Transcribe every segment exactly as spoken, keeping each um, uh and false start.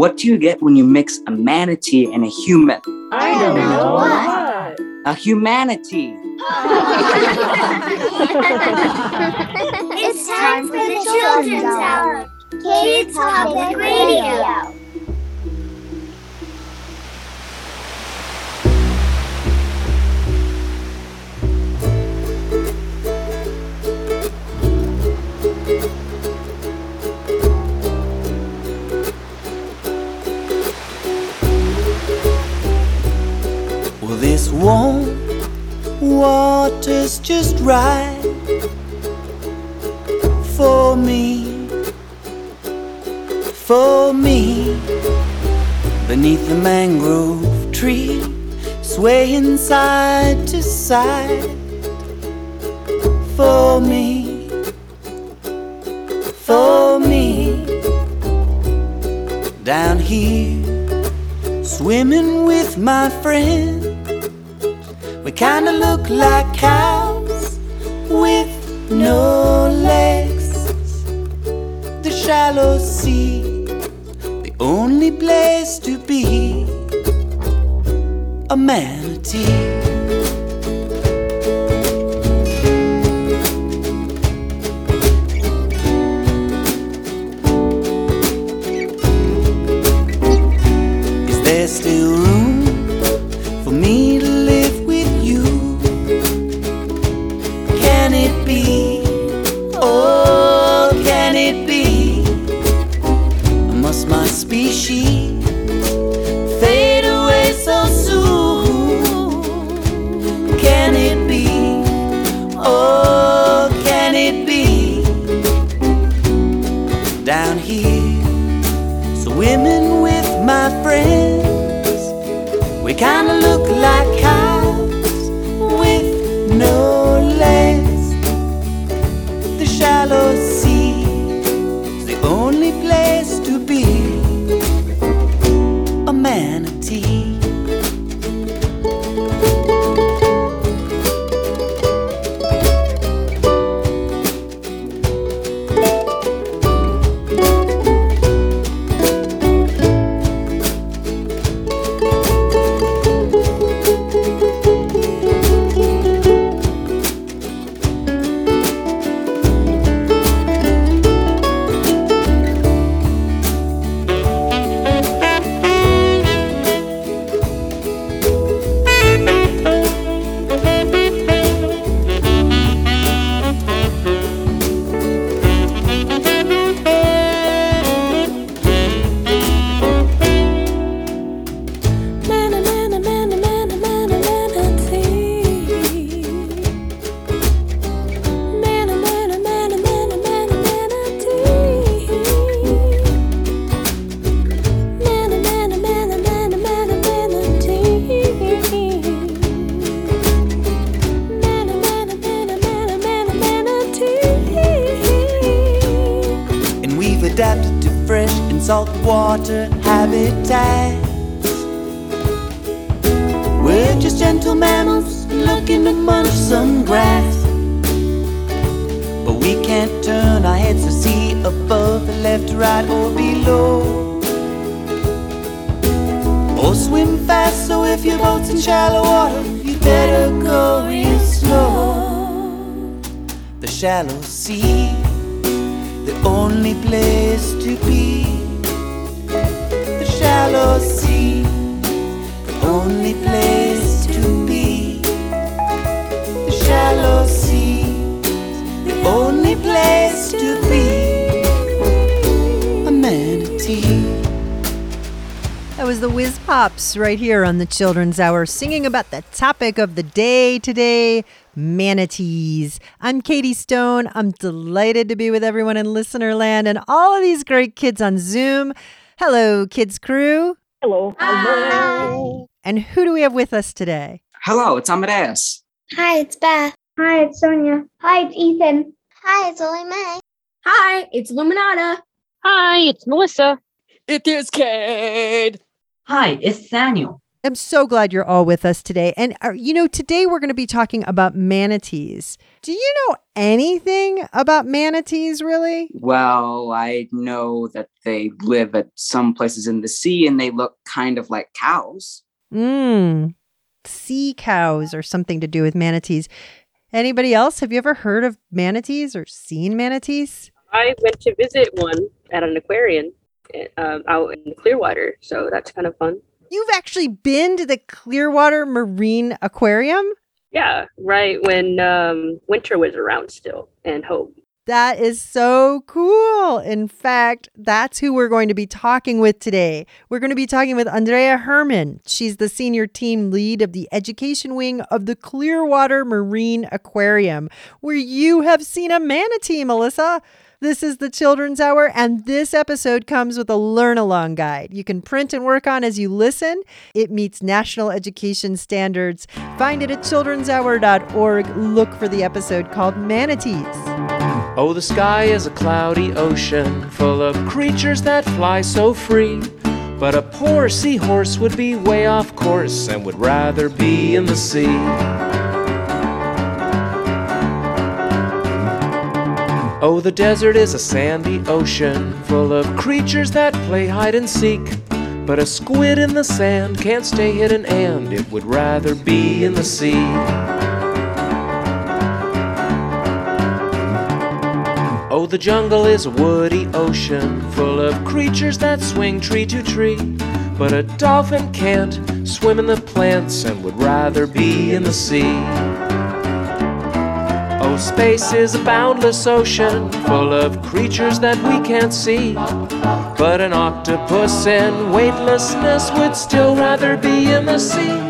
What do you get when you mix a manatee and a human? I don't know. What? A humanity. Oh. It's time for the Children's Hour. Kids Public Radio. This warm water's just right for me, for me. Beneath the mangrove tree, swaying side to side, for me, for me. Down here, swimming with my friends, we kinda look like cows with no legs. The shallow sea, the only place to be a manatee. Is there still room for me to live? Kinda look like cows with no legs. The shallow sea is the only place to be a manatee. Right here on the Children's Hour, singing about the topic of the day today, manatees. I'm Katie Stone. I'm delighted to be with everyone in listener land and all of these great kids on Zoom. Hello, Kids Crew. Hello. Hello. And who do we have with us today? Hello, it's Amadeus. Hi, it's Beth. Hi, it's Sonia. Hi, it's Ethan. Hi, it's Oli May. Hi, it's Luminata. Hi, it's Melissa. It is Cade. Hi, it's Daniel. I'm so glad you're all with us today. And, uh, you know, today we're going to be talking about manatees. Do you know anything about manatees, really? Well, I know that they live at some places in the sea and they look kind of like cows. Mm. Sea cows are something to do with manatees. Anybody else? Have you ever heard of manatees or seen manatees? I went to visit one at an aquarium um, out in Clearwater, so that's kind of fun. You've actually been to the Clearwater Marine Aquarium? Yeah, right when um, winter was around still and hope. That is so cool. In fact, that's who we're going to be talking with today. We're going to be talking with Andrea Hermann. She's the senior team lead of the education wing of the Clearwater Marine Aquarium, where you have seen a manatee, Melissa. This is the Children's Hour, and this episode comes with a learn-along guide you can print and work on as you listen. It meets national education standards. Find it at children's hour dot org. Look for the episode called Manatees. Oh, the sky is a cloudy ocean full of creatures that fly so free. But a poor seahorse would be way off course and would rather be in the sea. Oh, the desert is a sandy ocean full of creatures that play hide and seek. But a squid in the sand can't stay hidden and it would rather be in the sea. Oh, the jungle is a woody ocean full of creatures that swing tree to tree. But a dolphin can't swim in the plants and would rather be in the sea. Oh, space is a boundless ocean full of creatures that we can't see. But an octopus in weightlessness would still rather be in the sea.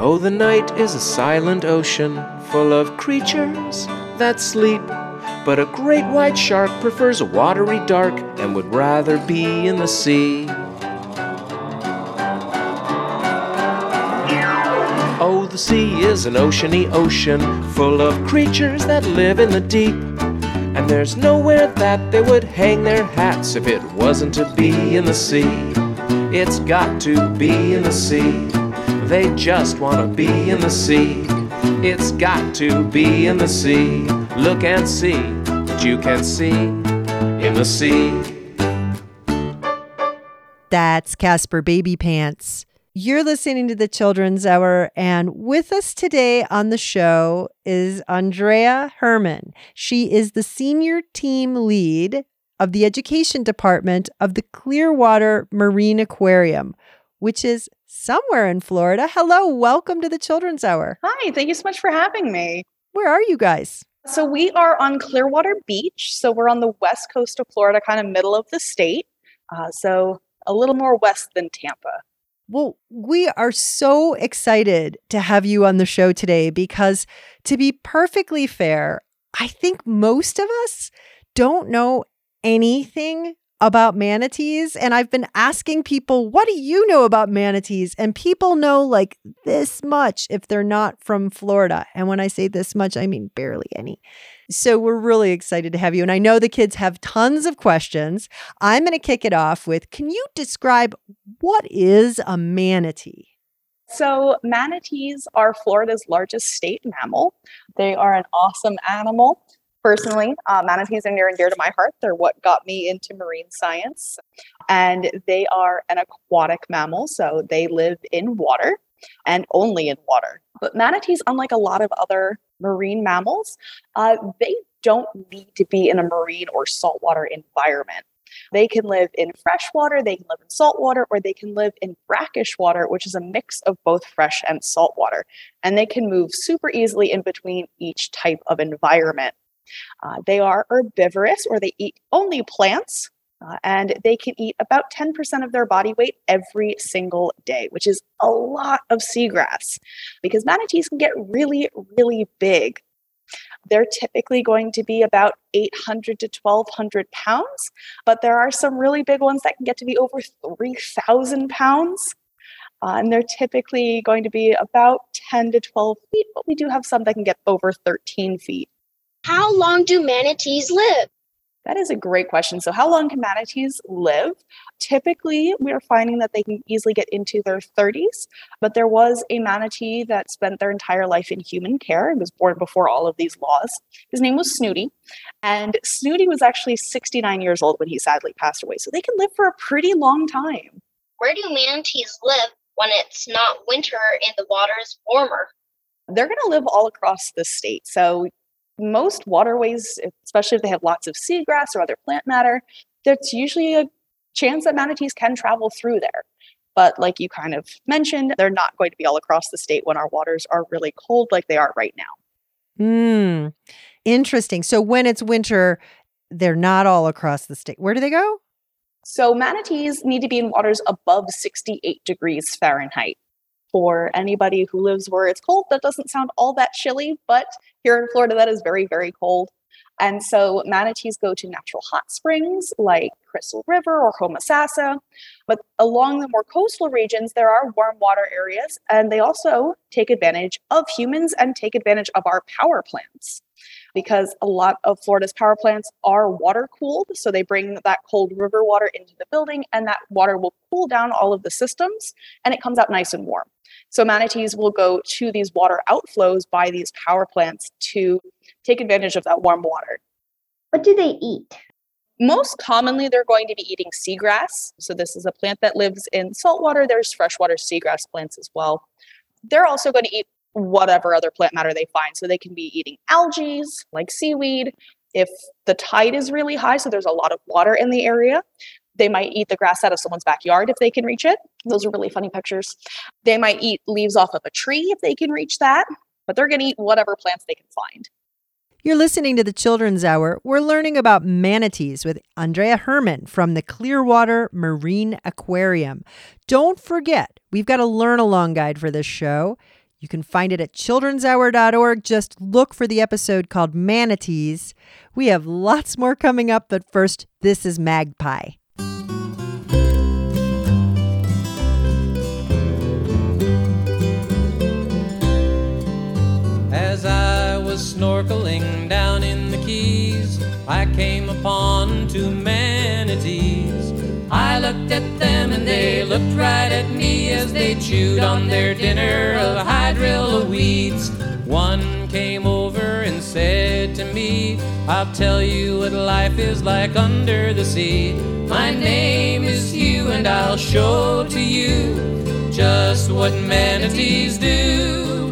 Oh, the night is a silent ocean full of creatures that sleep. But a great white shark prefers a watery dark and would rather be in the sea. Oh, the sea is an oceany ocean full of creatures that live in the deep. And there's nowhere that they would hang their hats if it wasn't to be in the sea. It's got to be in the sea. They just want to be in the sea. It's got to be in the sea. Look and see what you can see in the sea. That's Casper Baby Pants. You're listening to the Children's Hour, and with us today on the show is Andrea Hermann. She is the senior team lead of the education department of the Clearwater Marine Aquarium, which is somewhere in Florida. Hello, welcome to the Children's Hour. Hi, thank you so much for having me. Where are you guys? So we are on Clearwater Beach. So we're on the west coast of Florida, kind of middle of the state. Uh, so a little more west than Tampa. Well, we are so excited to have you on the show today because, to be perfectly fair, I think most of us don't know anything about manatees. And I've been asking people, what do you know about manatees? And people know like this much if they're not from Florida. And when I say this much, I mean barely any. So we're really excited to have you. And I know the kids have tons of questions. I'm going to kick it off with, can you describe what is a manatee? So manatees are Florida's largest state mammal. They are an awesome animal. Personally, uh, manatees are near and dear to my heart. They're what got me into marine science. And they are an aquatic mammal, so they live in water and only in water. But manatees, unlike a lot of other marine mammals, uh, they don't need to be in a marine or saltwater environment. They can live in fresh water, they can live in salt water, or they can live in brackish water, which is a mix of both fresh and salt water. And they can move super easily in between each type of environment. Uh, they are herbivorous, or they eat only plants, uh, and they can eat about ten percent of their body weight every single day, which is a lot of seagrass because manatees can get really, really big. They're typically going to be about eight hundred to twelve hundred pounds, but there are some really big ones that can get to be over three thousand pounds. Uh, and they're typically going to be about ten to twelve feet, but we do have some that can get over thirteen feet. How long do manatees live? That is a great question. So how long can manatees live? Typically, we are finding that they can easily get into their thirties, but there was a manatee that spent their entire life in human care. It was born before all of these laws. His name was Snooty, and Snooty was actually sixty-nine years old when he sadly passed away. So they can live for a pretty long time. Where do manatees live when it's not winter and the water is warmer? They're going to live all across the state. So most waterways, especially if they have lots of seagrass or other plant matter, there's usually a chance that manatees can travel through there. But like you kind of mentioned, they're not going to be all across the state when our waters are really cold like they are right now. Mm, interesting. So when it's winter, they're not all across the state. Where do they go? So manatees need to be in waters above sixty-eight degrees Fahrenheit. For anybody who lives where it's cold, that doesn't sound all that chilly, but here in Florida, that is very, very cold. And so manatees go to natural hot springs like Crystal River or Homosassa, but along the more coastal regions, there are warm water areas, and they also take advantage of humans and take advantage of our power plants, because a lot of Florida's power plants are water-cooled, so they bring that cold river water into the building, and that water will cool down all of the systems, and it comes out nice and warm. So manatees will go to these water outflows by these power plants to take advantage of that warm water. What do they eat? Most commonly, they're going to be eating seagrass. So this is a plant that lives in saltwater. There's freshwater seagrass plants as well. They're also going to eat whatever other plant matter they find. So they can be eating algae, like seaweed. If the tide is really high, so there's a lot of water in the area, they might eat the grass out of someone's backyard if they can reach it. Those are really funny pictures. They might eat leaves off of a tree if they can reach that, but they're going to eat whatever plants they can find. You're listening to The Children's Hour. We're learning about manatees with Andrea Hermann from the Clearwater Marine Aquarium. Don't forget, we've got a learn-along guide for this show. You can find it at children's hour dot org. Just look for the episode called Manatees. We have lots more coming up, but first, this is Magpie. As I was snorkeling down in the Keys, I came upon two manatees. I looked at them and they looked right at me as they chewed on their dinner of hydrilla weeds. One came over and said to me, I'll tell you what life is like under the sea. My name is Hugh and I'll show to you just what manatees do.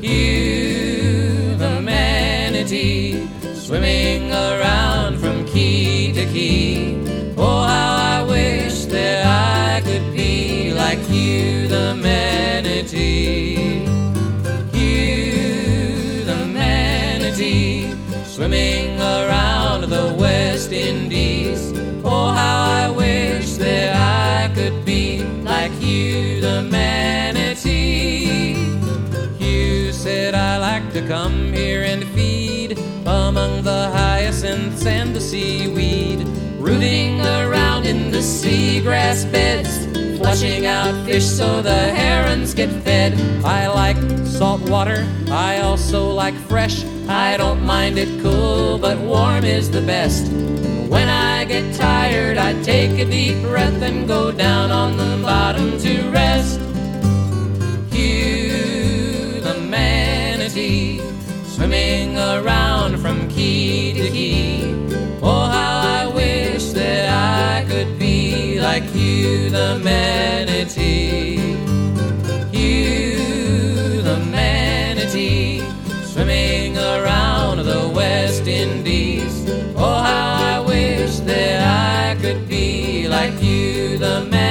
Hugh the manatee, swimming around from key to key. Oh, how I wish that I could be like Hugh the manatee. Hugh the manatee, swimming around the West Indies. Oh, how I wish that I could be like Hugh the manatee. Hugh said, I like to come here and feed among the hyacinths and the seaweed, rooting around in the seagrass beds, flushing out fish so the herons get fed. I like salt water, I also like fresh. I don't mind it cool, but warm is the best. When I get tired, I take a deep breath and go down on the bottom to rest. Hugh the manatee, swimming around from key to key. Oh, how I wish that I could be like Hugh the manatee. Hugh the manatee, swimming around the West Indies. Oh, how I wish that I could be like Hugh the manatee.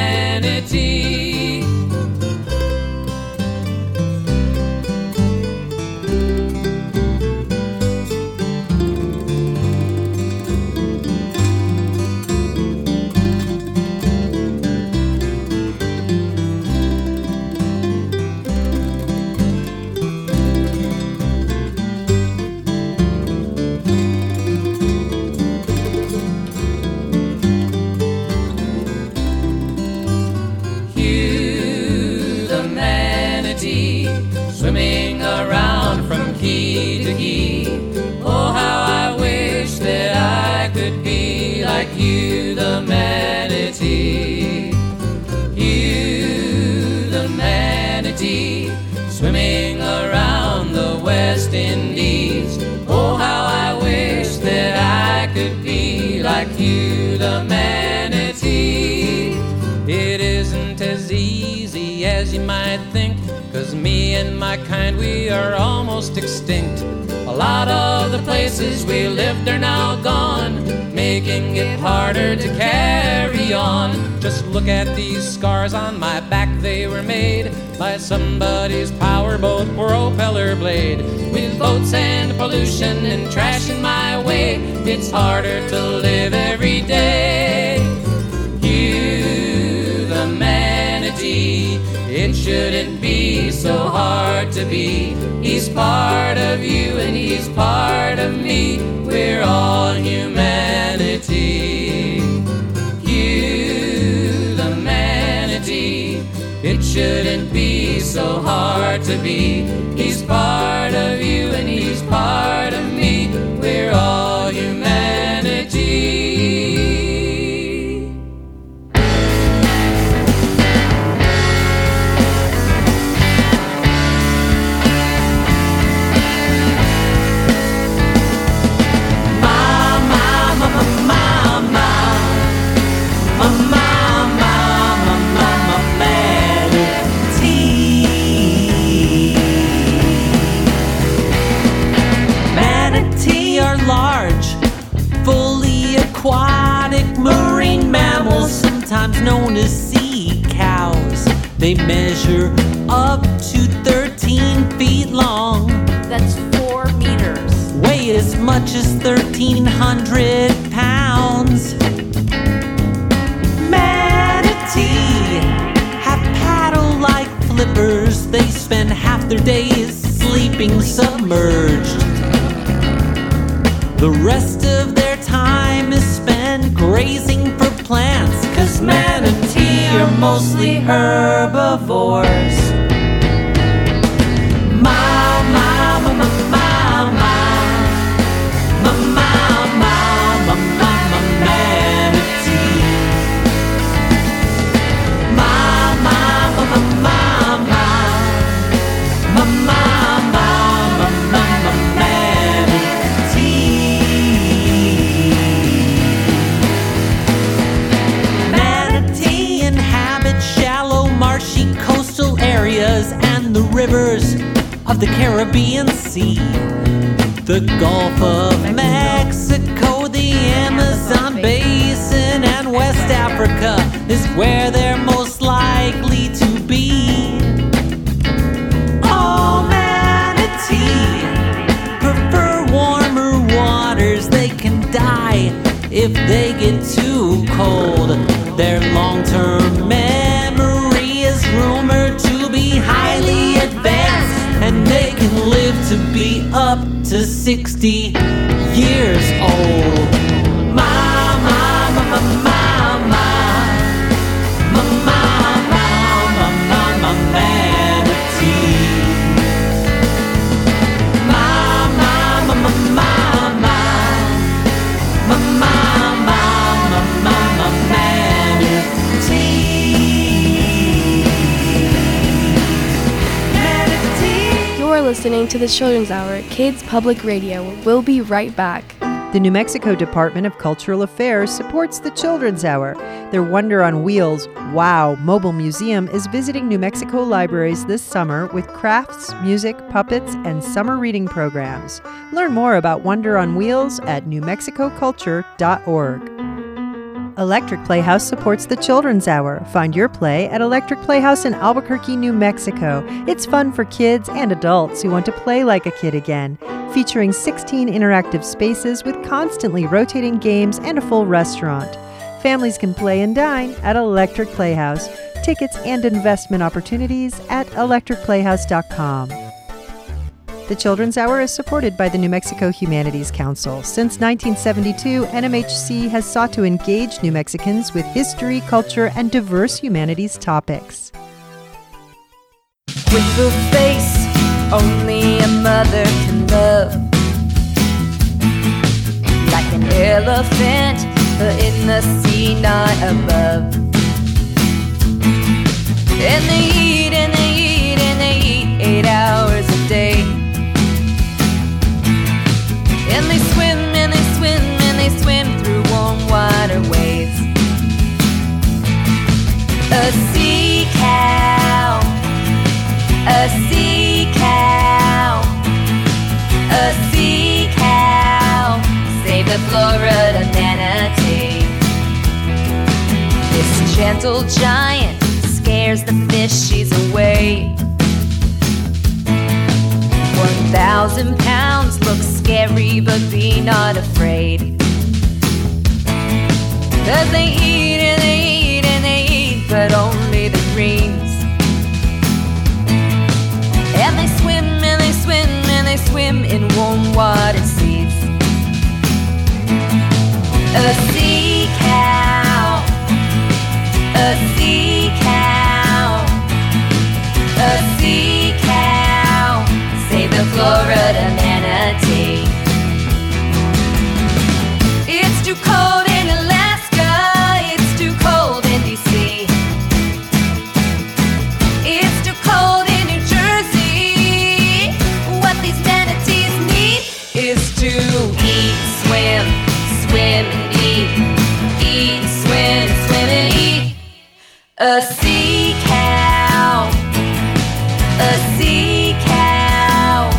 manatee swimming around the West Indies. Oh, how I wish that I could be like you, the manatee. It isn't as easy as you might think, 'cause me and my kind, we are almost extinct. A lot of the places we lived are now gone, making it harder to carry on. Just look at these scars on my back, they were made by somebody's powerboat propeller blade. With boats and pollution and trash in my way, it's harder to live every day. You, the manatee, it shouldn't be so hard to be. He's part of you and he's part of me. We're all humanity. You, the manatee, it shouldn't be so hard to be. He's part of you and he's part of me. We're all humanity. Sometimes known as sea cows, they measure up to thirteen feet long. That's four meters. Weigh as much as thirteen hundred pounds. Manatee have paddle-like flippers. They spend half their days sleeping submerged. The rest of their time is spent grazing for plants, 'cause manatee are mostly herbivores. My, my, my, my, my, my, my, my, my, my, my, manatee. My, my, my, my, my, my, my, my, my, my, manatee. And the rivers of the Caribbean Sea, the Gulf of Mexico, the Amazon basin, and West Africa is where they're most likely to be. Oh, manatee prefer warmer waters. They can die if they get too cold. Their long-term memory is rumored to be highly advanced, and they can live to be up to sixty years old. My, my, my, my, my, my, my, my, my, my, manatee. My, my, my, my, my, my, my. Listening to The Children's Hour, Kids Public Radio. We'll be right back. The New Mexico Department of Cultural Affairs supports The Children's Hour. Their Wonder on Wheels, Wow! Mobile Museum is visiting New Mexico libraries this summer with crafts, music, puppets, and summer reading programs. Learn more about Wonder on Wheels at new mexico culture dot org. Electric Playhouse supports the Children's Hour. Find your play at Electric Playhouse in Albuquerque, New Mexico. It's fun for kids and adults who want to play like a kid again. Featuring sixteen interactive spaces with constantly rotating games and a full restaurant. Families can play and dine at Electric Playhouse. Tickets and investment opportunities at electric playhouse dot com. The Children's Hour is supported by the New Mexico Humanities Council. Since nineteen seventy-two, N M H C has sought to engage New Mexicans with history, culture, and diverse humanities topics. With a face only a mother can love, like an elephant in the sea, not above. And they eat, and they eat, and gentle giant scares the fishies away. One thousand pounds looks scary, but be not afraid. 'Cause they eat and they eat and they eat, but only the greens. And they swim and they swim and they swim in warm water seas. A sea cow, a sea cow, a sea cow, say the Florida manatee. It's too cold in Alaska, it's too cold in D C. It's too cold in New Jersey. What these manatees need is to eat, swim, swim and eat, eat, swim, swim and eat. A sea cow, a sea cow,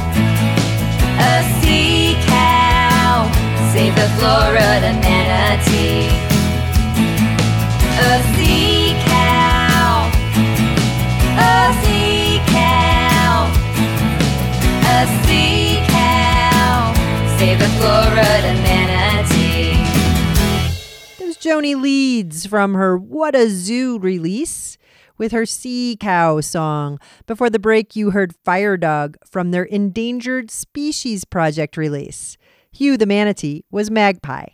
a sea cow, save the Florida manatee. A sea cow, a sea cow, a sea cow, save the Florida manatee. There's Joni Leeds from her What a Zoo release with her Sea Cow song. Before the break, you heard Fire Dog from their Endangered Species Project release. Hugh the manatee was Magpie.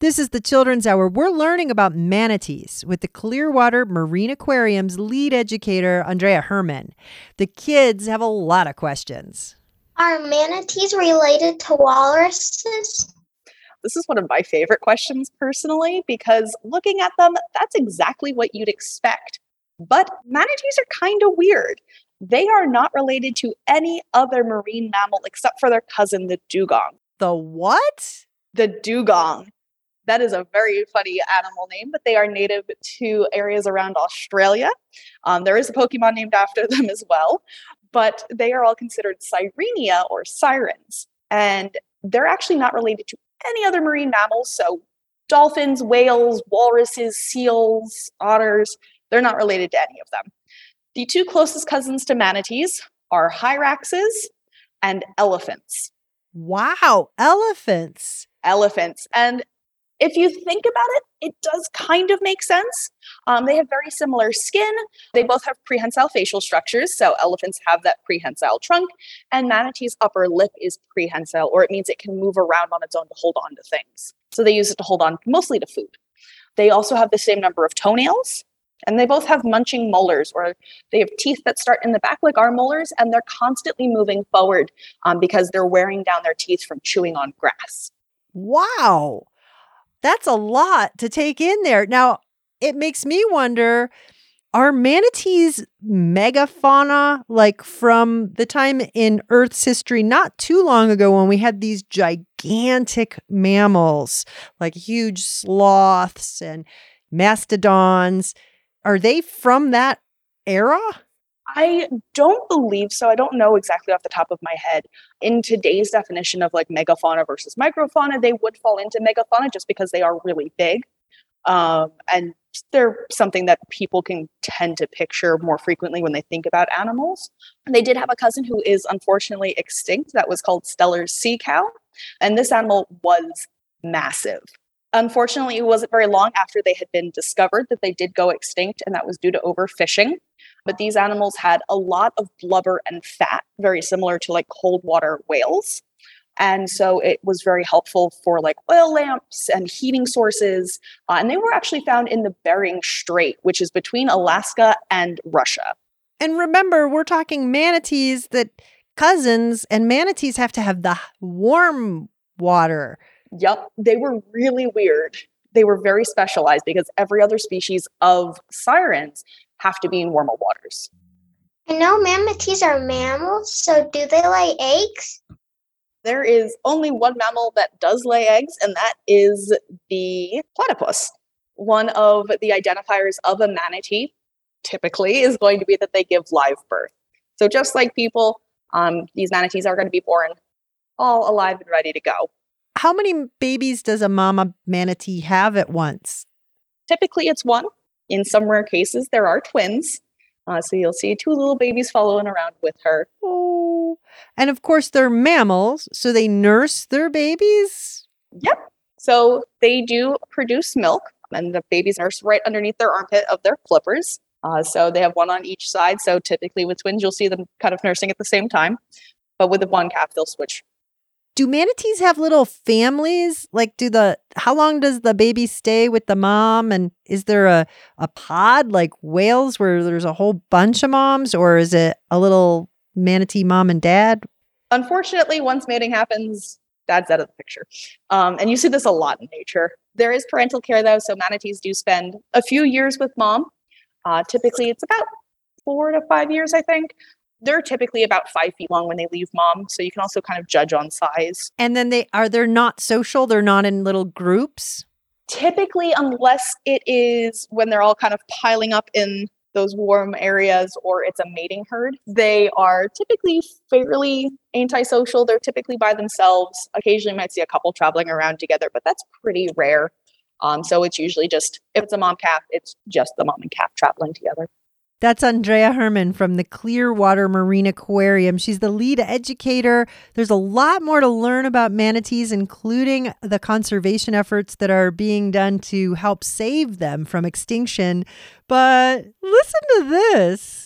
This is the Children's Hour. We're learning about manatees with the Clearwater Marine Aquarium's lead educator, Andrea Hermann. The kids have a lot of questions. Are manatees related to walruses? This is one of my favorite questions personally, because looking at them, that's exactly what you'd expect. But manatees are kind of weird. They are not related to any other marine mammal except for their cousin, the dugong. The what? The dugong. That is a very funny animal name, but they are native to areas around Australia. Um, there is a Pokemon named after them as well, but they are all considered sirenia or sirens. And they're actually not related to any other marine mammals. So dolphins, whales, walruses, seals, otters, they're not related to any of them. The two closest cousins to manatees are hyraxes and elephants. Wow, elephants. Elephants. And if you think about it, it does kind of make sense. Um, they have very similar skin. They both have prehensile facial structures. So elephants have that prehensile trunk, and manatee's upper lip is prehensile, or it means it can move around on its own to hold on to things. So they use it to hold on mostly to food. They also have the same number of toenails. And they both have munching molars, or they have teeth that start in the back like our molars, and they're constantly moving forward um, because they're wearing down their teeth from chewing on grass. Wow. That's a lot to take in there. Now, it makes me wonder, are manatees megafauna, like from the time in Earth's history not too long ago when we had these gigantic mammals, like huge sloths and mastodons? Are they from that era? I don't believe so. I don't know exactly off the top of my head. In today's definition of like megafauna versus microfauna, they would fall into megafauna just because they are really big. Um, and they're something that people can tend to picture more frequently when they think about animals. And they did have a cousin who is unfortunately extinct that was called Steller's sea cow. And this animal was massive. Unfortunately, it wasn't very long after they had been discovered that they did go extinct, and that was due to overfishing. But these animals had a lot of blubber and fat, very similar to like cold water whales. And so it was very helpful for like oil lamps and heating sources. Uh, and they were actually found in the Bering Strait, which is between Alaska and Russia. And remember, we're talking manatees that cousins, and manatees have to have the warm water. Yep. They were really weird. They were very specialized because every other species of sirens have to be in warmer waters. I know manatees are mammals, so do they lay eggs? There is only one mammal that does lay eggs, and that is the platypus. One of the identifiers of a manatee typically is going to be that they give live birth. So just like people, um, these manatees are going to be born all alive and ready to go. How many babies does a mama manatee have at once? Typically, it's one. In some rare cases, there are twins. Uh, so you'll see two little babies following around with her. Oh, and of course, they're mammals, so they nurse their babies? Yep. So they do produce milk, and the babies nurse right underneath their armpit of their flippers. Uh, so they have one on each side. So typically with twins, you'll see them kind of nursing at the same time. But with the one calf, they'll switch. Do manatees have little families? Like, do the how long does the baby stay with the mom? And is there a, a pod like whales where there's a whole bunch of moms, or is it a little manatee mom and dad? Unfortunately, once mating happens, dad's out of the picture. Um, and you see this a lot in nature. There is parental care, though. So manatees do spend a few years with mom. Uh, typically, it's about four to five years, I think. They're typically about five feet long when they leave mom. So you can also kind of judge on size. And then they are they're not social? They're not in little groups? Typically, unless it is when they're all kind of piling up in those warm areas or it's a mating herd, they are typically fairly antisocial. They're typically by themselves. Occasionally you might see a couple traveling around together, but that's pretty rare. Um, so it's usually just, if it's a mom calf, it's just the mom and calf traveling together. That's Andrea Hermann from the Clearwater Marine Aquarium. She's the lead educator. There's a lot more to learn about manatees, including the conservation efforts that are being done to help save them from extinction. But listen to this.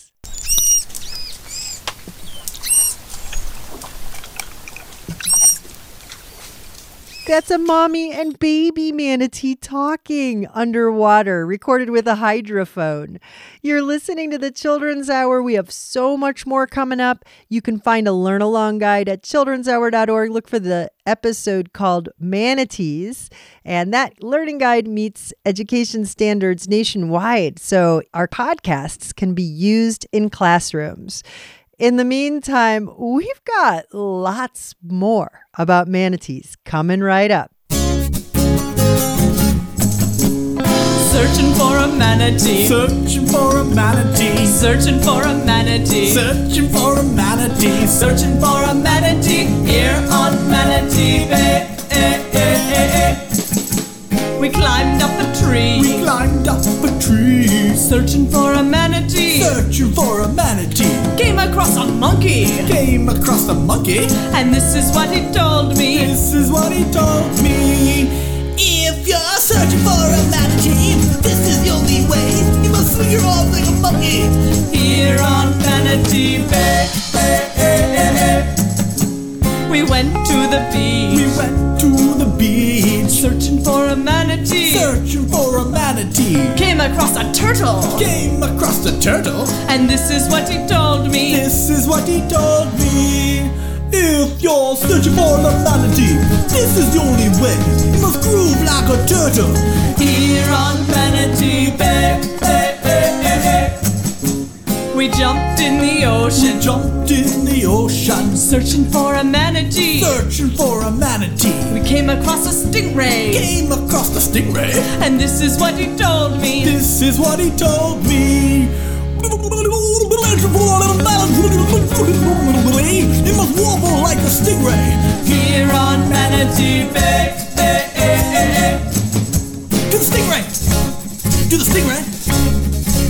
That's a mommy and baby manatee talking underwater, recorded with a hydrophone. You're listening to The Children's Hour. We have so much more coming up. You can find a learn along guide at children's hour dot org. Look for the episode called Manatees. And that learning guide meets education standards nationwide, so our podcasts can be used in classrooms. In the meantime, we've got lots more about manatees coming right up. Searching for a manatee. Searching for a manatee. Searching for a manatee. Searching for a manatee. Searching for a manatee. Here on Manatee Bay. We climbed up a tree. We climbed up a tree. Searching for a manatee. Searching for a manatee. Came across a monkey. Came across a monkey. And this is what he told me. This is what he told me. If you're searching for a manatee, this is the only way. You must swing your arms like a monkey. Here on Manatee Bay. We went to the beach. We went to the beach. Searching for a manatee. Searching for a manatee. Came across a turtle. Came across a turtle. And this is what he told me. This is what he told me. If you're searching for a manatee, this is the only way. You must groove like a turtle. Here on Manatee Bay. Bay, Bay, Bay, Bay. We jumped in the ocean. We jumped in the ocean. Searching for a manatee. Searching for a manatee. We came across a stingray. Came across the stingray. And this is what he told me. This is what he told me. It must wobble like a stingray. Here on Manatee Bay. Do the stingray. Do the stingray.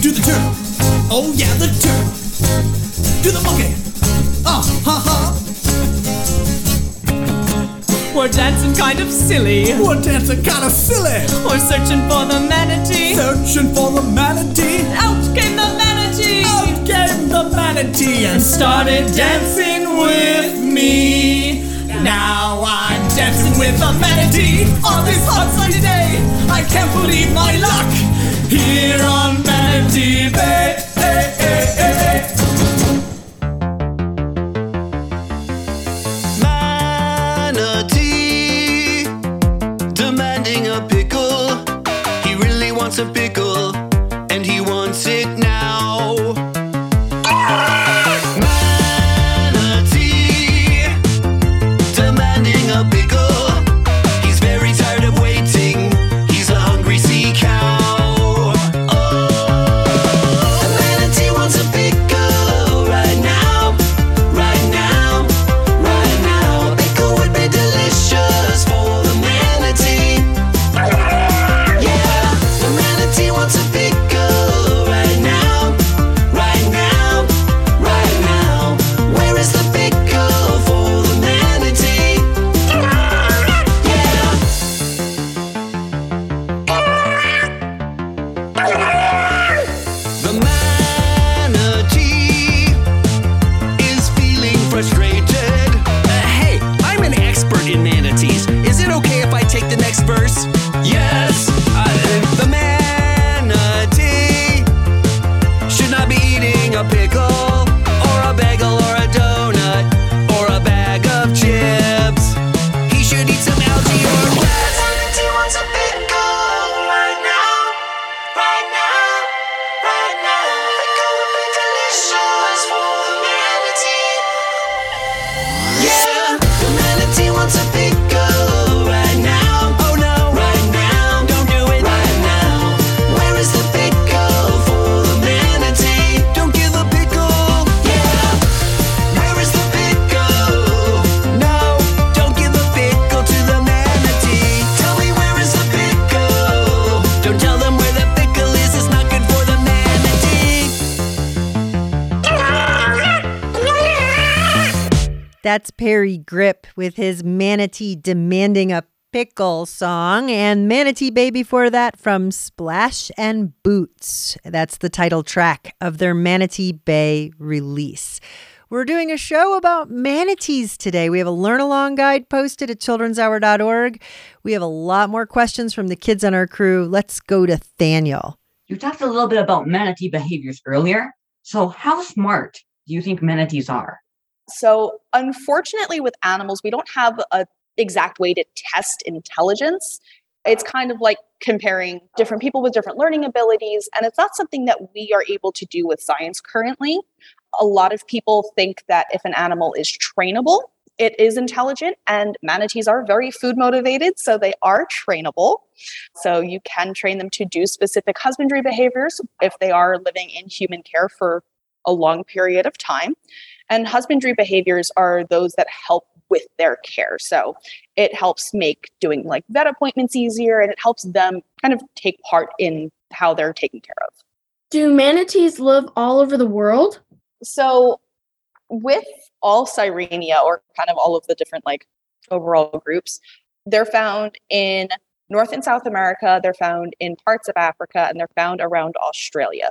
Do the turtle. Oh yeah, the turtle. Do the monkey. Ah, ha, ha. We're dancing kind of silly. We're dancing kind of silly. We're searching for the manatee. Searching for the manatee. Out came the manatee. Out came the manatee. And started dancing with me. Now I'm dancing with the manatee. On this hot sunny day, I can't believe my luck. Here on Manatee Bay. Hey, hey, hey, hey. Manatee, demanding a pickle. He really wants a pickle, and he wants it now. Manatee, demanding a pickle. He's very tired of waiting. He's a hungry sea cow. Oh. That's Perry Grip with his Manatee Demanding a Pickle song, and Manatee Baby for that from Splash and Boots. That's the title track of their Manatee Bay release. We're doing a show about manatees today. We have a learn-along guide posted at children's hour dot org. We have a lot more questions from the kids on our crew. Let's go to Thaniel. You talked a little bit about manatee behaviors earlier. So how smart do you think manatees are? So unfortunately with animals, we don't have a exact way to test intelligence. It's kind of like comparing different people with different learning abilities, and it's not something that we are able to do with science currently. A lot of people think that if an animal is trainable, it is intelligent, and manatees are very food motivated, so they are trainable. So you can train them to do specific husbandry behaviors if they are living in human care for a long period of time. And husbandry behaviors are those that help with their care. So it helps make doing like vet appointments easier, and it helps them kind of take part in how they're taken care of. Do manatees live all over the world? So with all Sirenia, or kind of all of the different like overall groups, they're found in North and South America, they're found in parts of Africa, and they're found around Australia.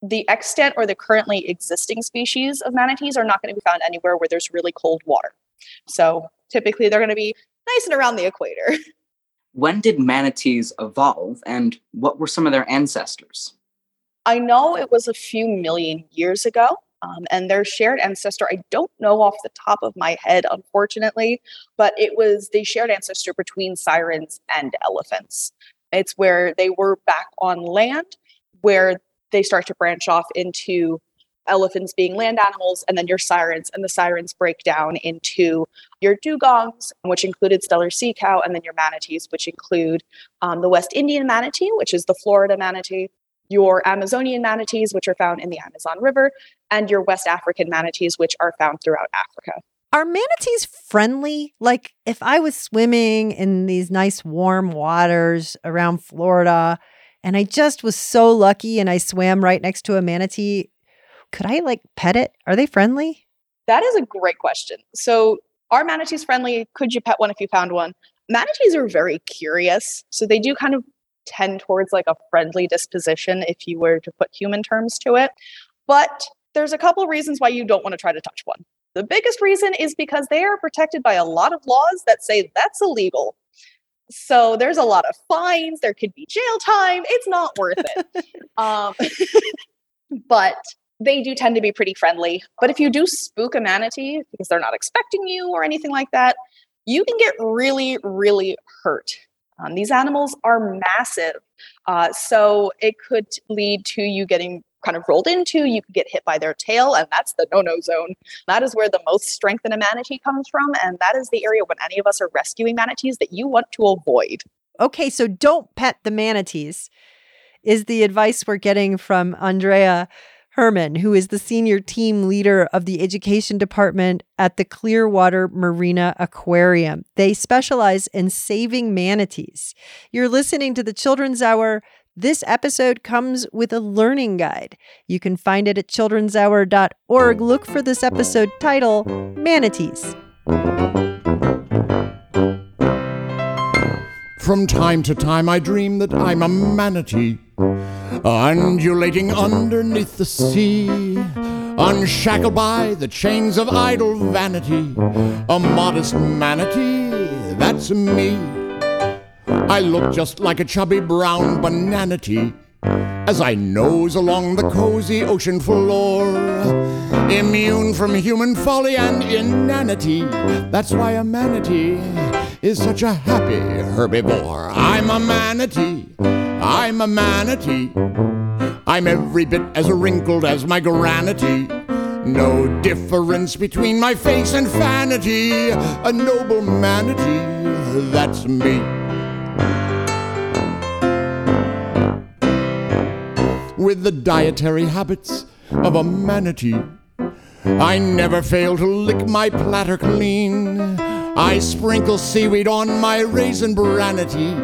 The extant or the currently existing species of manatees are not going to be found anywhere where there's really cold water. So typically they're going to be nice and around the equator. When did manatees evolve, and what were some of their ancestors? I know it was a few million years ago, um, and their shared ancestor, I don't know off the top of my head, unfortunately, but it was the shared ancestor between sirens and elephants. It's where they were back on land, where they start to branch off into elephants being land animals, and then your sirens, and the sirens break down into your dugongs, which included Steller's sea cow, and then your manatees, which include um, the West Indian manatee, which is the Florida manatee, your Amazonian manatees, which are found in the Amazon River, and your West African manatees, which are found throughout Africa. Are manatees friendly? Like, if I was swimming in these nice warm waters around Florida, and I just was so lucky and I swam right next to a manatee, could I like pet it? Are they friendly? That is a great question. So are manatees friendly? Could you pet one if you found one? Manatees are very curious. So they do kind of tend towards like a friendly disposition if you were to put human terms to it. But there's a couple of reasons why you don't want to try to touch one. The biggest reason is because they are protected by a lot of laws that say that's illegal. So there's a lot of fines. There could be jail time. It's not worth it. um, but they do tend to be pretty friendly. But if you do spook a manatee because they're not expecting you or anything like that, you can get really, really hurt. Um, these animals are massive. Uh, so it could lead to you getting kind of rolled into, you could get hit by their tail, and that's the no-no zone. That is where the most strength in a manatee comes from, and that is the area when any of us are rescuing manatees that you want to avoid. Okay, so don't pet the manatees is the advice we're getting from Andrea Hermann, who is the senior team leader of the education department at the Clearwater Marine Aquarium. They specialize in saving manatees. You're listening to the Children's Hour. This episode comes with a learning guide. You can find it at children's hour dot org. Look for this episode title, Manatees. From time to time I dream that I'm a manatee, undulating underneath the sea, unshackled by the chains of idle vanity, a modest manatee, that's me. I look just like a chubby brown bananatee as I nose along the cozy ocean floor, immune from human folly and inanity. That's why a manatee is such a happy herbivore. I'm a manatee, I'm a manatee, I'm every bit as wrinkled as my granity. No difference between my face and vanity. A noble manatee, that's me. With the dietary habits of a manatee, I never fail to lick my platter clean. I sprinkle seaweed on my raisin branity,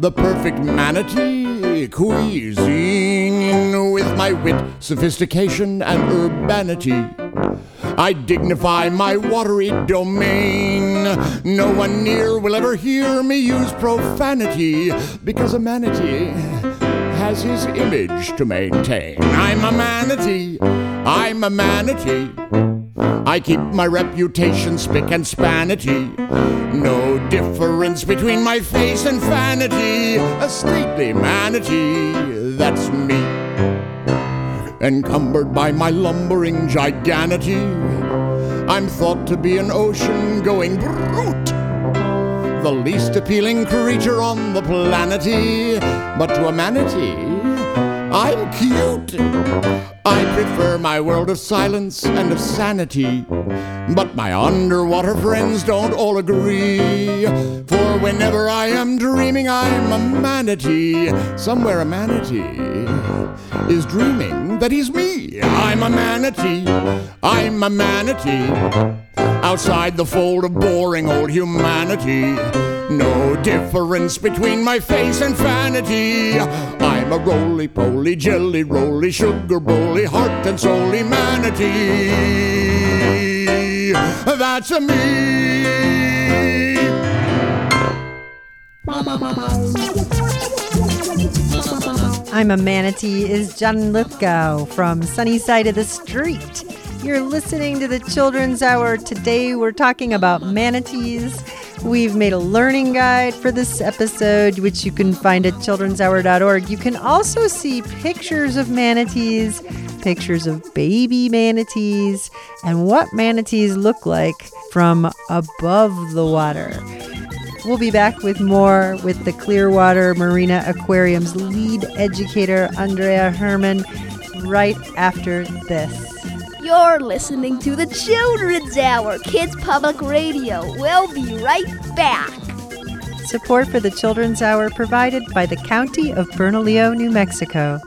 the perfect manatee cuisine. With my wit, sophistication, and urbanity, I dignify my watery domain. No one near will ever hear me use profanity, because a manatee has his image to maintain. I'm a manatee, I'm a manatee, I keep my reputation spick and spanity. No difference between my face and vanity. A stately manatee, that's me. Encumbered by my lumbering giganity, I'm thought to be an ocean-going brute, the least appealing creature on the planety. But to a manatee, I'm cute. I prefer my world of silence and of sanity, but my underwater friends don't all agree. For whenever I am dreaming, I'm a manatee. Somewhere a manatee is dreaming that he's me. I'm a manatee, I'm a manatee, outside the fold of boring old humanity. No difference between my face and vanity. I'm a roly-poly, jelly-roly, sugar-bully, heart and soul-y manatee. That's a me. I'm a manatee is John Lithgow from Sunny Side of the Street. You're listening to the Children's Hour. Today we're talking about manatees. We've made a learning guide for this episode, which you can find at children's hour dot org. You can also see pictures of manatees, pictures of baby manatees, and what manatees look like from above the water. We'll be back with more with the Clearwater Marine Aquarium's lead educator, Andrea Hermann, right after this. You're listening to the Children's Hour, Kids Public Radio. We'll be right back. Support for the Children's Hour provided by the County of Bernalillo, New Mexico.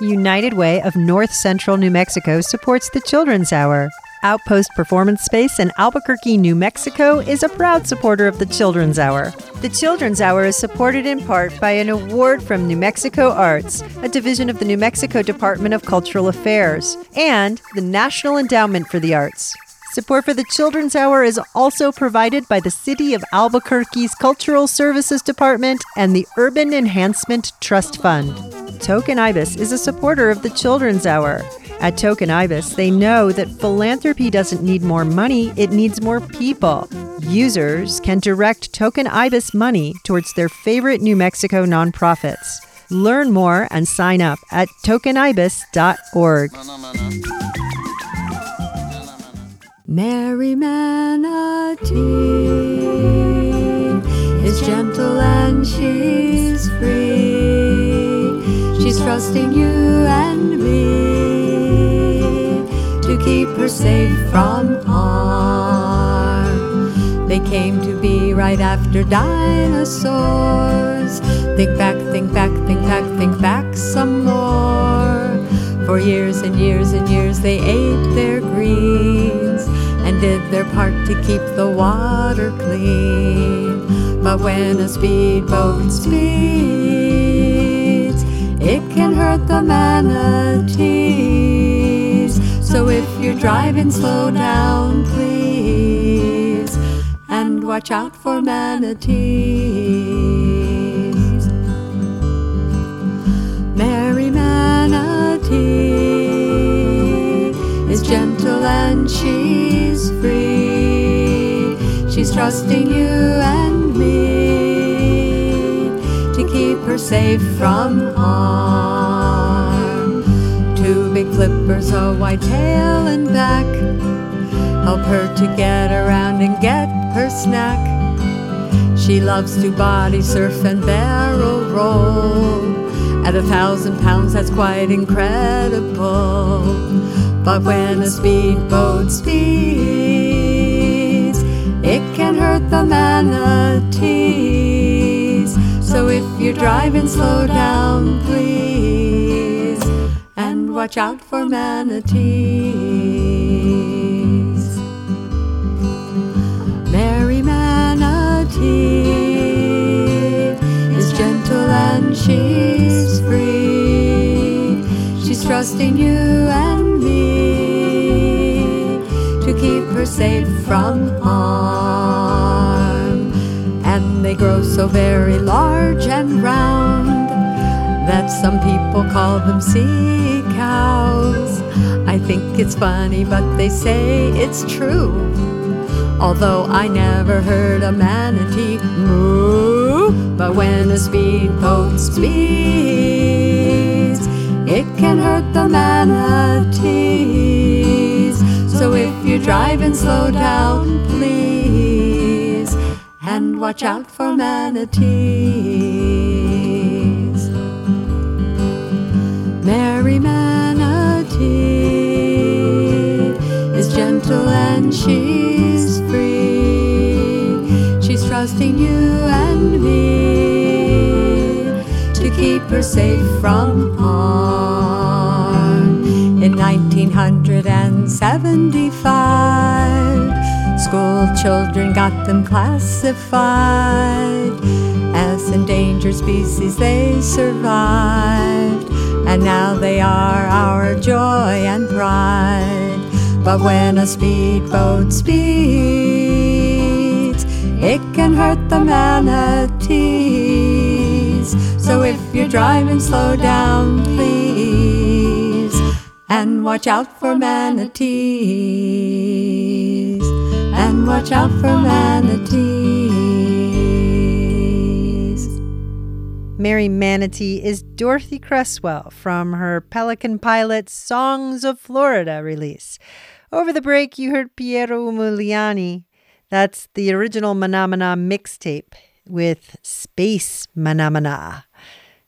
United Way of North Central New Mexico supports the Children's Hour. Outpost Performance Space in Albuquerque, New Mexico is a proud supporter of the Children's Hour. The Children's Hour is supported in part by an award from New Mexico Arts, a division of the New Mexico Department of Cultural Affairs, and the National Endowment for the Arts. Support for the Children's Hour is also provided by the City of Albuquerque's Cultural Services Department and the Urban Enhancement Trust Fund. Token Ibis is a supporter of the Children's Hour. At Token Ibis, they know that philanthropy doesn't need more money, it needs more people. Users can direct Token Ibis money towards their favorite New Mexico nonprofits. Learn more and sign up at token ibis dot org. Mary Manatee is gentle and she's free. She's trusting you and me to keep her safe from harm. They came to be right after dinosaurs. Think back, think back, think back, think back some more. For years and years and years they ate their greens and did their part to keep the water clean. But when a speedboat speeds, it can hurt the manatee. So if you're driving, slow down, please, and watch out for manatees. Mary Manatee is gentle and she's free. She's trusting you and me to keep her safe from harm. Big flippers, a white tail and back, help her to get around and get her snack. She loves to body surf and barrel roll. At a thousand pounds, that's quite incredible. But when a speedboat speeds, it can hurt the manatees. So if you're driving, slow down, please, and watch out for manatees. Mary Manatee is gentle and she's free. She's trusting you and me to keep her safe from harm. And they grow so very large and round that some people call them sea cows. I think it's funny, but they say it's true, although I never heard a manatee moo. But when a speedboat speeds, it can hurt the manatees. So if you're driving, slow down, please, and watch out for manatees. Mary Manatee is gentle and she's free. She's trusting you and me to keep her safe from harm. In nineteen seventy-five, school children got them classified as endangered species. They survived, and now they are our joy and pride. But when a speedboat speeds, it can hurt the manatees. So if you're driving, slow down, please, and watch out for manatees. And watch out for manatees. Mary Manatee is Dorothy Cresswell from her Pelican Pilot's Songs of Florida release. Over the break, you heard Piero Umiliani. That's the original Manamana mixtape with Space Manamana.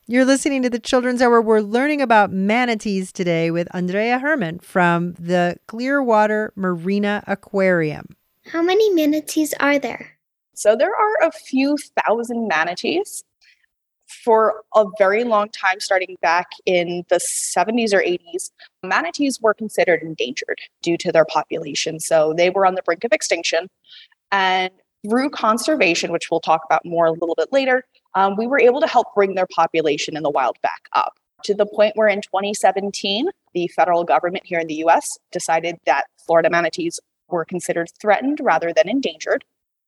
You're listening to The Children's Hour. We're learning about manatees today with Andrea Hermann from the Clearwater Marine Aquarium. How many manatees are there? So there are a few thousand manatees. For a very long time, starting back in the seventies or eighties, manatees were considered endangered due to their population. So they were on the brink of extinction. And through conservation, which we'll talk about more a little bit later, um, we were able to help bring their population in the wild back up to the point where in twenty seventeen, the federal government here in the U S decided that Florida manatees were considered threatened rather than endangered.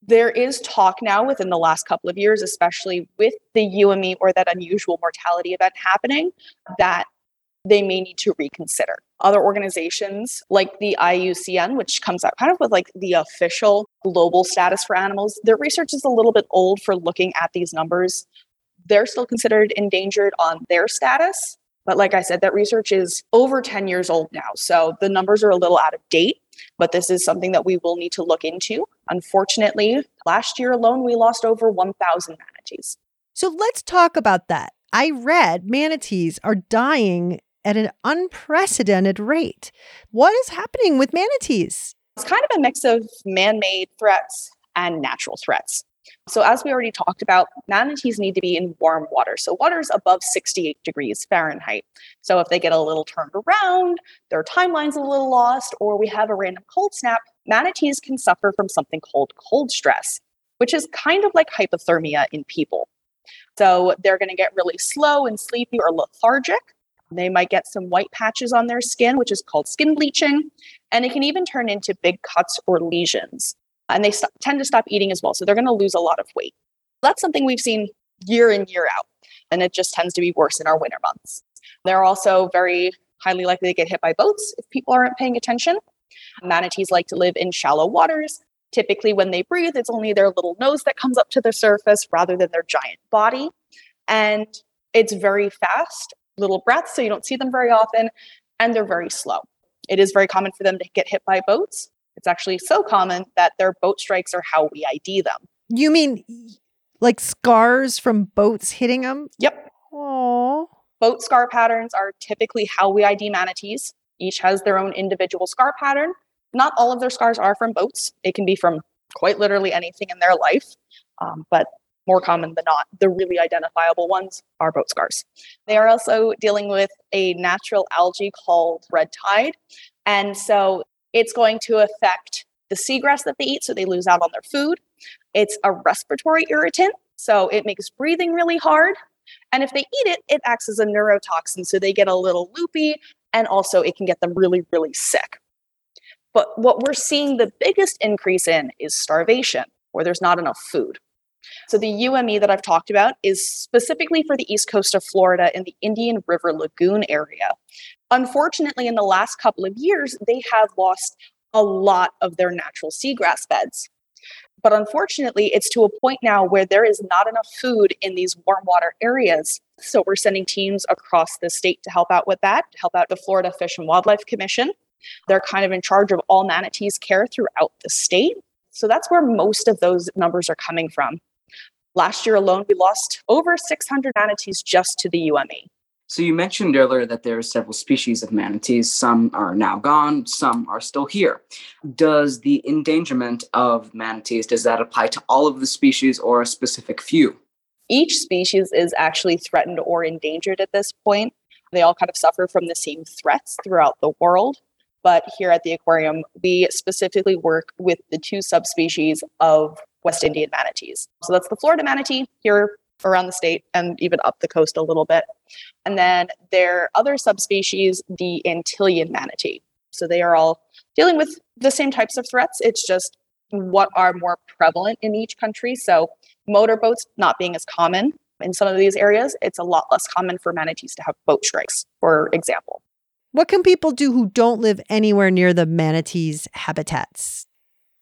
There is talk now within the last couple of years, especially with the U M E or that unusual mortality event happening, that they may need to reconsider. Other organizations like the I U C N, which comes out kind of with like the official global status for animals, their research is a little bit old for looking at these numbers. They're still considered endangered on their status. But like I said, that research is over ten years old now. So the numbers are a little out of date. But this is something that we will need to look into. Unfortunately, last year alone, we lost over one thousand manatees. So let's talk about that. I read manatees are dying at an unprecedented rate. What is happening with manatees? It's kind of a mix of man-made threats and natural threats. So as we already talked about, manatees need to be in warm water. So water's above sixty-eight degrees Fahrenheit. So if they get a little turned around, their timeline's a little lost, or we have a random cold snap, manatees can suffer from something called cold stress, which is kind of like hypothermia in people. So they're going to get really slow and sleepy or lethargic. They might get some white patches on their skin, which is called skin bleaching. And it can even turn into big cuts or lesions. And they st- tend to stop eating as well. So they're going to lose a lot of weight. That's something we've seen year in, year out. And it just tends to be worse in our winter months. They're also very highly likely to get hit by boats if people aren't paying attention. Manatees like to live in shallow waters. Typically, when they breathe, it's only their little nose that comes up to the surface rather than their giant body. And it's very fast, little breaths, so you don't see them very often. And they're very slow. It is very common for them to get hit by boats. It's actually so common that their boat strikes are how we I D them. You mean like scars from boats hitting them? Yep. Aww. Boat scar patterns are typically how we I D manatees. Each has their own individual scar pattern. Not all of their scars are from boats. It can be from quite literally anything in their life. Um, but more common than not, the really identifiable ones are boat scars. They are also dealing with a natural algae called red tide. And so it's going to affect the seagrass that they eat, so they lose out on their food. It's a respiratory irritant, so it makes breathing really hard. And if they eat it, it acts as a neurotoxin, so they get a little loopy, and also it can get them really, really sick. But what we're seeing the biggest increase in is starvation, where there's not enough food. So the U M E that I've talked about is specifically for the east coast of Florida in the Indian River Lagoon area. Unfortunately, in the last couple of years, they have lost a lot of their natural seagrass beds. But unfortunately, it's to a point now where there is not enough food in these warm water areas. So we're sending teams across the state to help out with that, to help out the Florida Fish and Wildlife Commission. They're kind of in charge of all manatees care throughout the state. So that's where most of those numbers are coming from. Last year alone, we lost over six hundred manatees just to the U M E. So you mentioned earlier that there are several species of manatees. Some are now gone, some are still here. Does the endangerment of manatees, does that apply to all of the species or a specific few? Each species is actually threatened or endangered at this point. They all kind of suffer from the same threats throughout the world. But here at the aquarium, we specifically work with the two subspecies of West Indian manatees. So that's the Florida manatee here around the state and even up the coast a little bit. And then their other subspecies, the Antillean manatee. So they are all dealing with the same types of threats. It's just what are more prevalent in each country. So motorboats not being as common in some of these areas, it's a lot less common for manatees to have boat strikes, for example. What can people do who don't live anywhere near the manatees' habitats?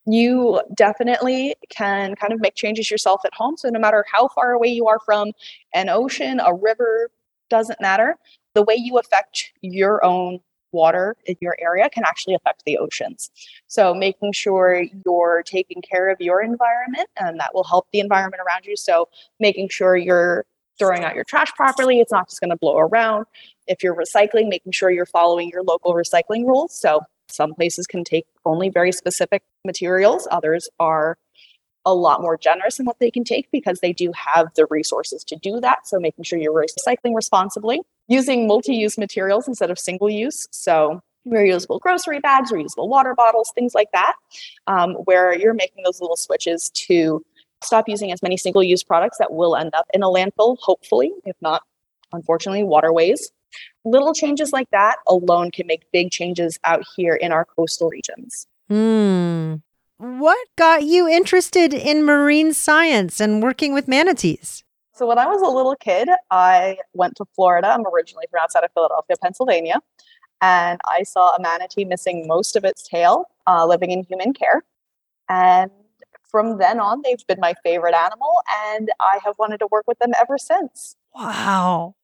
You definitely can kind of make changes yourself at home. So no matter how far away you are from an ocean, a river, doesn't matter. The way you affect your own water in your area can actually affect the oceans. So making sure you're taking care of your environment, and that will help the environment around you. So making sure you're throwing out your trash properly. It's not just going to blow around. If you're recycling, making sure you're following your local recycling rules. So some places can take only very specific materials. Others are a lot more generous in what they can take because they do have the resources to do that. So making sure you're recycling responsibly, using multi-use materials instead of single use. So reusable grocery bags, reusable water bottles, things like that, um, where you're making those little switches to stop using as many single-use products that will end up in a landfill, hopefully, if not, unfortunately, waterways. Little changes like that alone can make big changes out here in our coastal regions. Hmm. What got you interested in marine science and working with manatees? So when I was a little kid, I went to Florida. I'm originally from outside of Philadelphia, Pennsylvania, and I saw a manatee missing most of its tail, uh, living in human care. And from then on, they've been my favorite animal, and I have wanted to work with them ever since. Wow.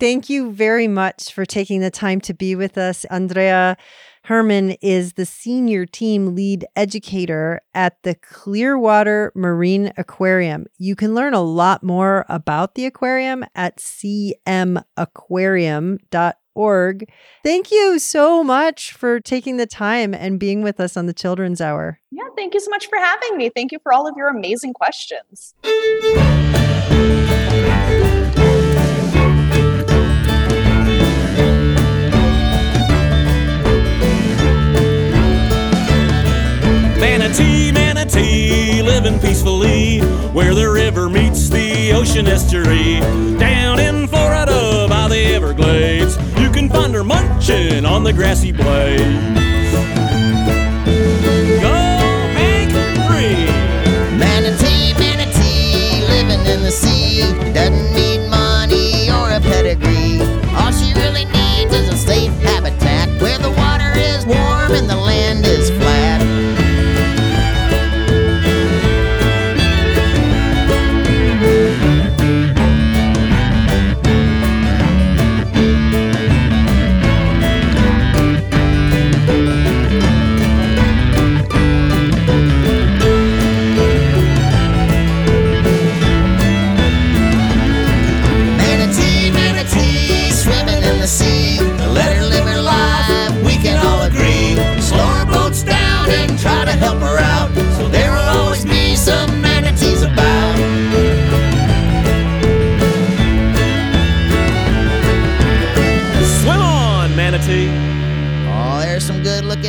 Thank you very much for taking the time to be with us. Andrea Hermann is the senior team lead educator at the Clearwater Marine Aquarium. You can learn a lot more about the aquarium at c m aquarium dot org. Thank you so much for taking the time and being with us on the Children's Hour. Yeah, thank you so much for having me. Thank you for all of your amazing questions. Manatee, manatee, living peacefully, where the river meets the ocean estuary. Down in Florida by the Everglades, you can find her munching on the grassy blade. Go make three! Manatee, manatee, living in the sea, doesn't need money or a pedigree. All she really needs is a safe habitat, where the water is warm and the land is flat.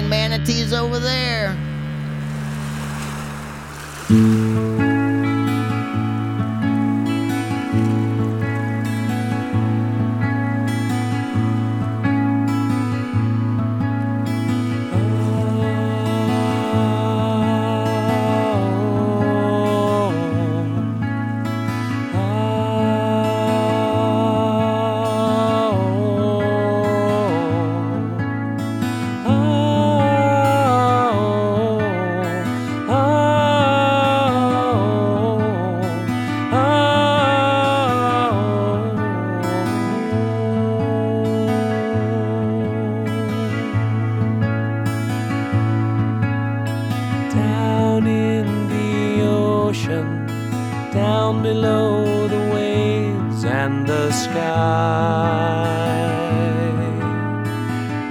Manatees over there. down below the waves and the sky.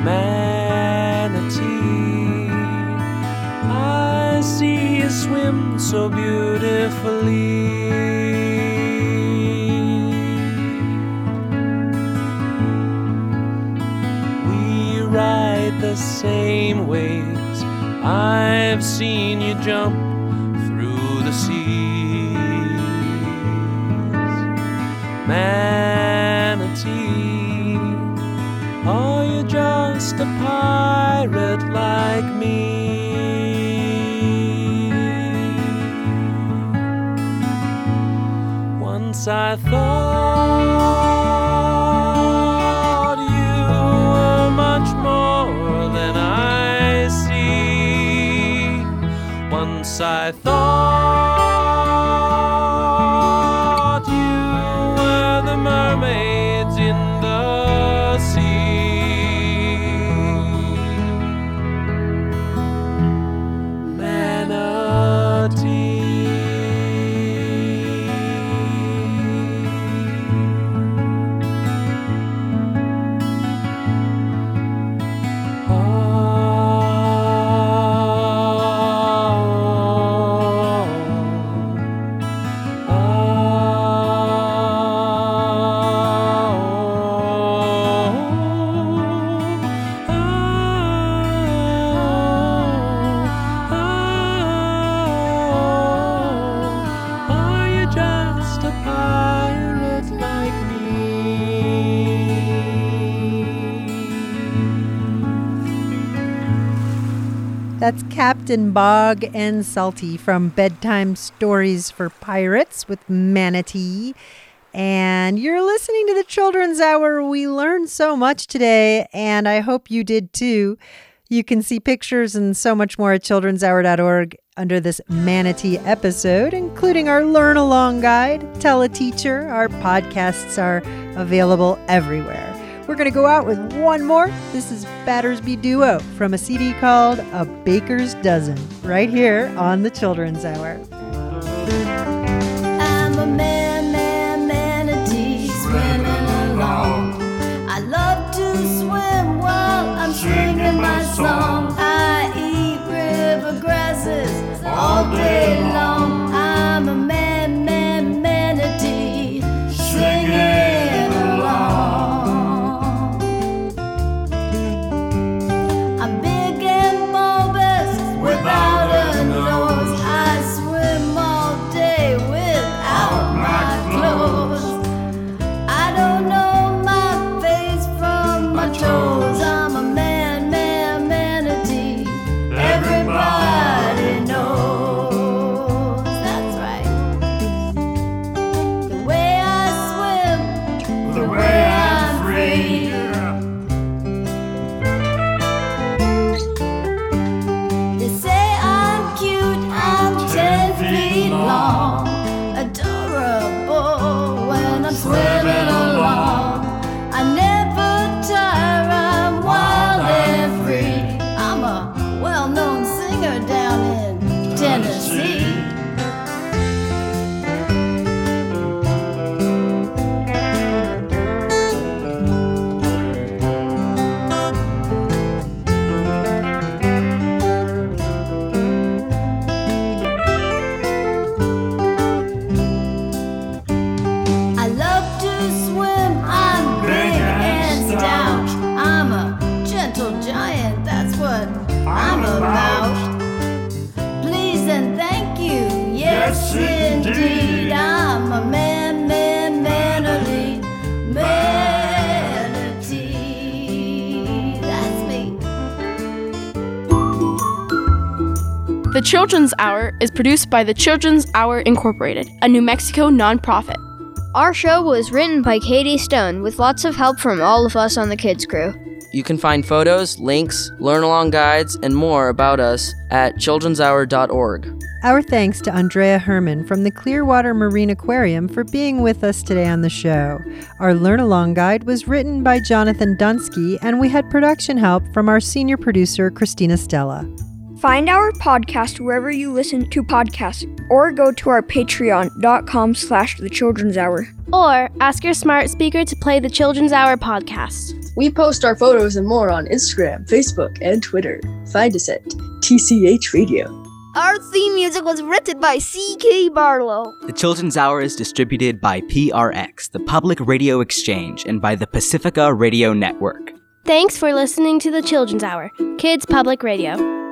Manatee, I see you swim so beautifully. The same waves I've seen you jump through the seas. Manatee, are you just a pirate like me? Once I thought you were much more than I see. Once I thought you were the mermaids in the sea. Manatee. That's Captain Bog and Salty from Bedtime Stories for Pirates with Manatee. And you're listening to the Children's Hour. We learned so much today, and I hope you did too. You can see pictures and so much more at children's hour dot org under this manatee episode, including our Learn Along Guide, Tell a Teacher. Our podcasts are available everywhere. We're going to go out with one more. This is Battersby Duo from a C D called A Baker's Dozen, right here on the Children's Hour. I'm a man, man, manatee swimming along. I love to swim while I'm singing my song. I eat river grasses all day long. I'm a man, man, manatee singing. The Children's Hour is produced by the Children's Hour Incorporated, a New Mexico nonprofit. Our show was written by Katie Stone with lots of help from all of us on the Kids Crew. You can find photos, links, learn-along guides, and more about us at children's hour dot org. Our thanks to Andrea Hermann from the Clearwater Marine Aquarium for being with us today on the show. Our learn-along guide was written by Jonathan Dunsky, and we had production help from our senior producer, Christina Stella. Find our podcast wherever you listen to podcasts, or go to our patreon.com slash the children's hour. Or ask your smart speaker to play the Children's Hour podcast. We post our photos and more on Instagram, Facebook, and Twitter. Find us at T C H Radio. Our theme music was written by C K Barlow. The Children's Hour is distributed by P R X, the Public Radio Exchange, and by the Pacifica Radio Network. Thanks for listening to The Children's Hour, Kids Public Radio.